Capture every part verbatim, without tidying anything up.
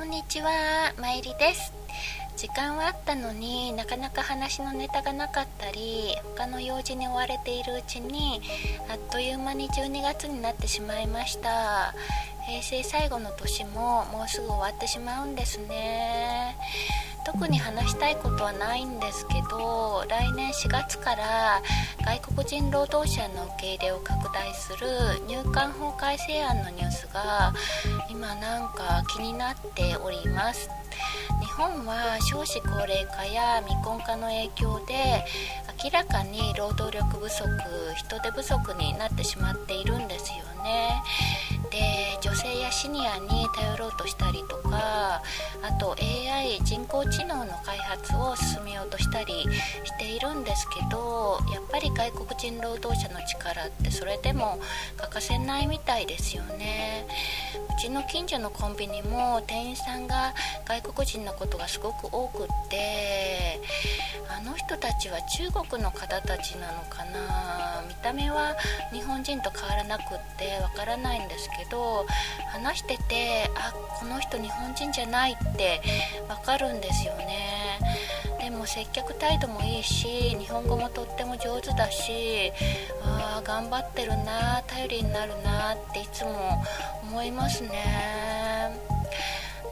こんにちは、まいりです。時間はあったのになかなか話のネタがなかったり、他の用事に追われているうちにあっという間にじゅうにがつになってしまいました。平成最後の年ももうすぐ終わってしまうんですね。特に話したいことはないんですけど、来年しがつから外国人労働者の受け入れを拡大する入管法改正案のニュースが今なんか気になっております。日本は少子高齢化や未婚化の影響で明らかに労働力不足、人手不足になってしまっているんですよね。で、女性やシニアに頼ろうとしたりとか、あと エーアイ 人工知能の開発を進めようとしたりしているんですけど、やっぱり外国人労働者の力ってそれでも欠かせないみたいですよね。うちの近所のコンビニも店員さんが外国人のことがすごく多くって、あの人たちは中国の方たちなのかな、見た目は日本人と変わらなくってわからないんですけど、話してて、あ、この人日本人じゃないってわかるんですよね。でも接客態度もいいし、日本語もとっても上手だし、あ、頑張ってるな、頼りになるなっていつも思いますね。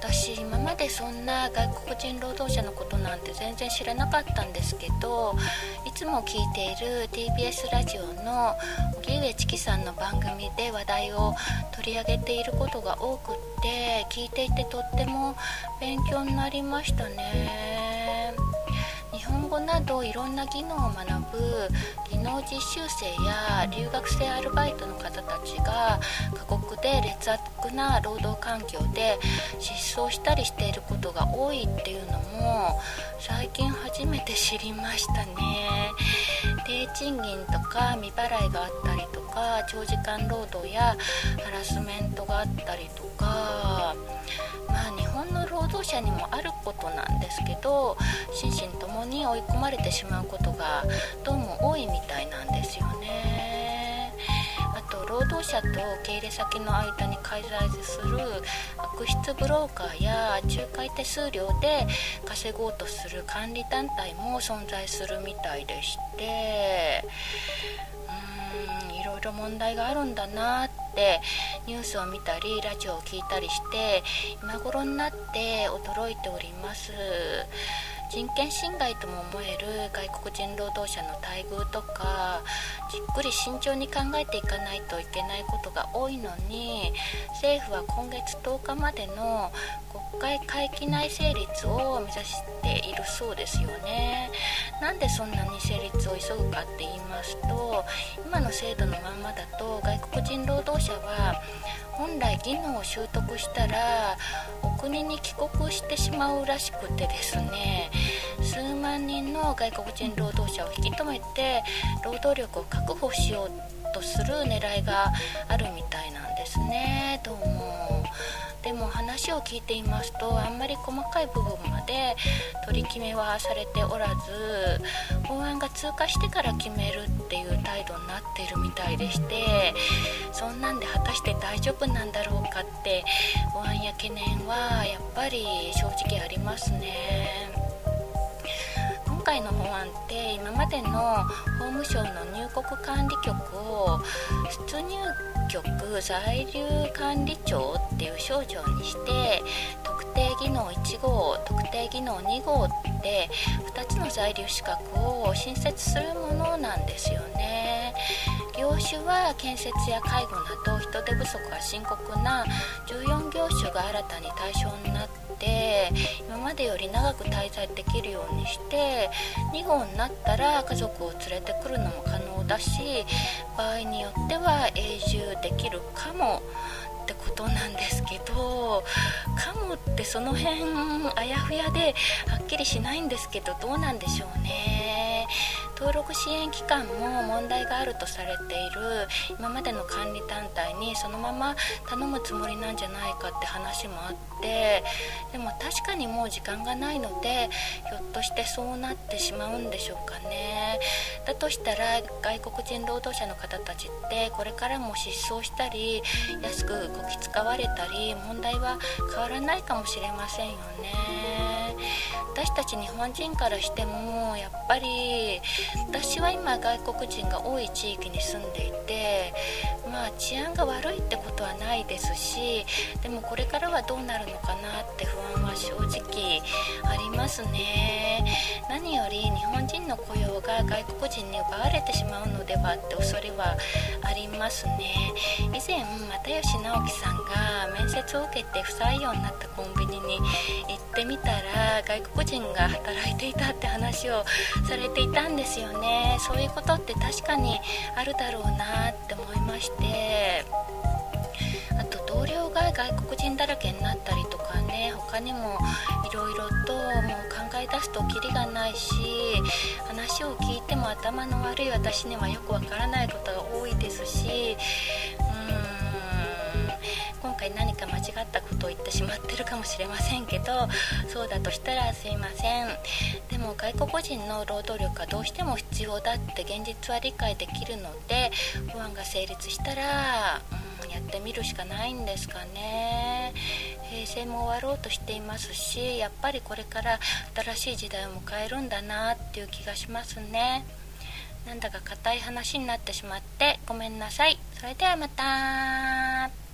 私今までそんな外国人労働者のことなんて全然知らなかったんですけど、いつも聞いている ティービーエス ラジオの荻上チキさんの番組で話題を取り上げていることが多くって、聞いていてとっても勉強になりましたね。日本語などいろんな技能を学ぶ技能実習生や留学生アルバイトの方たちが過酷で劣悪な労働環境で失踪したりしていることが多いっていうのも最近初めて知りましたね。低賃金とか未払いがあったりとか、長時間労働やハラスメントがあったりとか、まあ日本の労働者にもあることなんですけど、心身ともに追い込まれてしまうことがどうも多いみたいなんですよね。あと労働者と受け入れ先の間に介在する悪質ブローカーや仲介手数料で稼ごうとする管理団体も存在するみたいでして、うーん、いろいろ問題があるんだなってでニュースを見たりラジオを聞いたりして今頃になって驚いております。人権侵害とも思える外国人労働者の待遇とか、じっくり慎重に考えていかないといけないことが多いのに、政府は今月とおかまでの国会会期内成立を目指しているそうですよね。なんでそんなに成立を急ぐかって言いますと、今の制度のまんまだと外国人労働者は本来技能を習得したらお国に帰国してしまうらしくてですね、数万人の外国人労働者を引き止めて労働力を確保しようとする狙いがあるみたいなんですね、どうも。でも話を聞いていますと、あんまり細かい部分まで取り決めはされておらず、法案が通過してから決めるっていう態度になっているみたいでして、そんなんで果たして大丈夫なんだろうかって不安や懸念はやっぱり正直ありますね。今回の法案って今までの法務省の入国管理局を出入局在留管理庁っていう省庁にして、特定技能いち号、特定技能に号ってふたつの在留資格を新設するものなんですよね。業種は建設や介護など人手不足が深刻なじゅうよん業種が新たに対象になって、今までより長く滞在できるようにして、に号になったら家族を連れてくるのも可能だし、場合によっては永住できるかもってことなんですけど、かもってその辺あやふやではっきりしないんですけど、どうなんでしょうね。登録支援機関も問題があるとされている今までの管理団体にそのまま頼むつもりなんじゃないかって話もあって、でも確かにもう時間がないのでひょっとしてそうなってしまうんでしょうかね。だとしたら外国人労働者の方たちってこれからも失踪したり安くこき使われたり問題は変わらないかもしれませんよね。私たち日本人からしてもやっぱり、私は今外国人が多い地域に住んでいて、まあ治安が悪いってことはないですし、でもこれからはどうなるのかなって不安は正直ありますね。何より日本人の雇用が外国人に奪われてしまうのではって恐れはありますね。以前又吉直樹さんが面接を受けて不採用になったコンビニに行ってみたら外国人が働いていたって話をされていたんですよね。そういうことって確かにあるだろうなって思いまして、あと同僚が外国人だらけになったりとかね、他にもいろいろともう考え出すとキリがないし、話を聞いても頭の悪い私にはよくわからないことが多いですし、うーん今回何か間違ったことを言ってしまってるかもしれませんけど、そうだとしたらすいません。でも外国人の労働力はどうしても必要だって現実は理解できるので、法案が成立したら、うん、やってみるしかないんですかね。平成も終わろうとしていますし、やっぱりこれから新しい時代を迎えるんだなっていう気がしますね。なんだか固い話になってしまってごめんなさい。それではまた。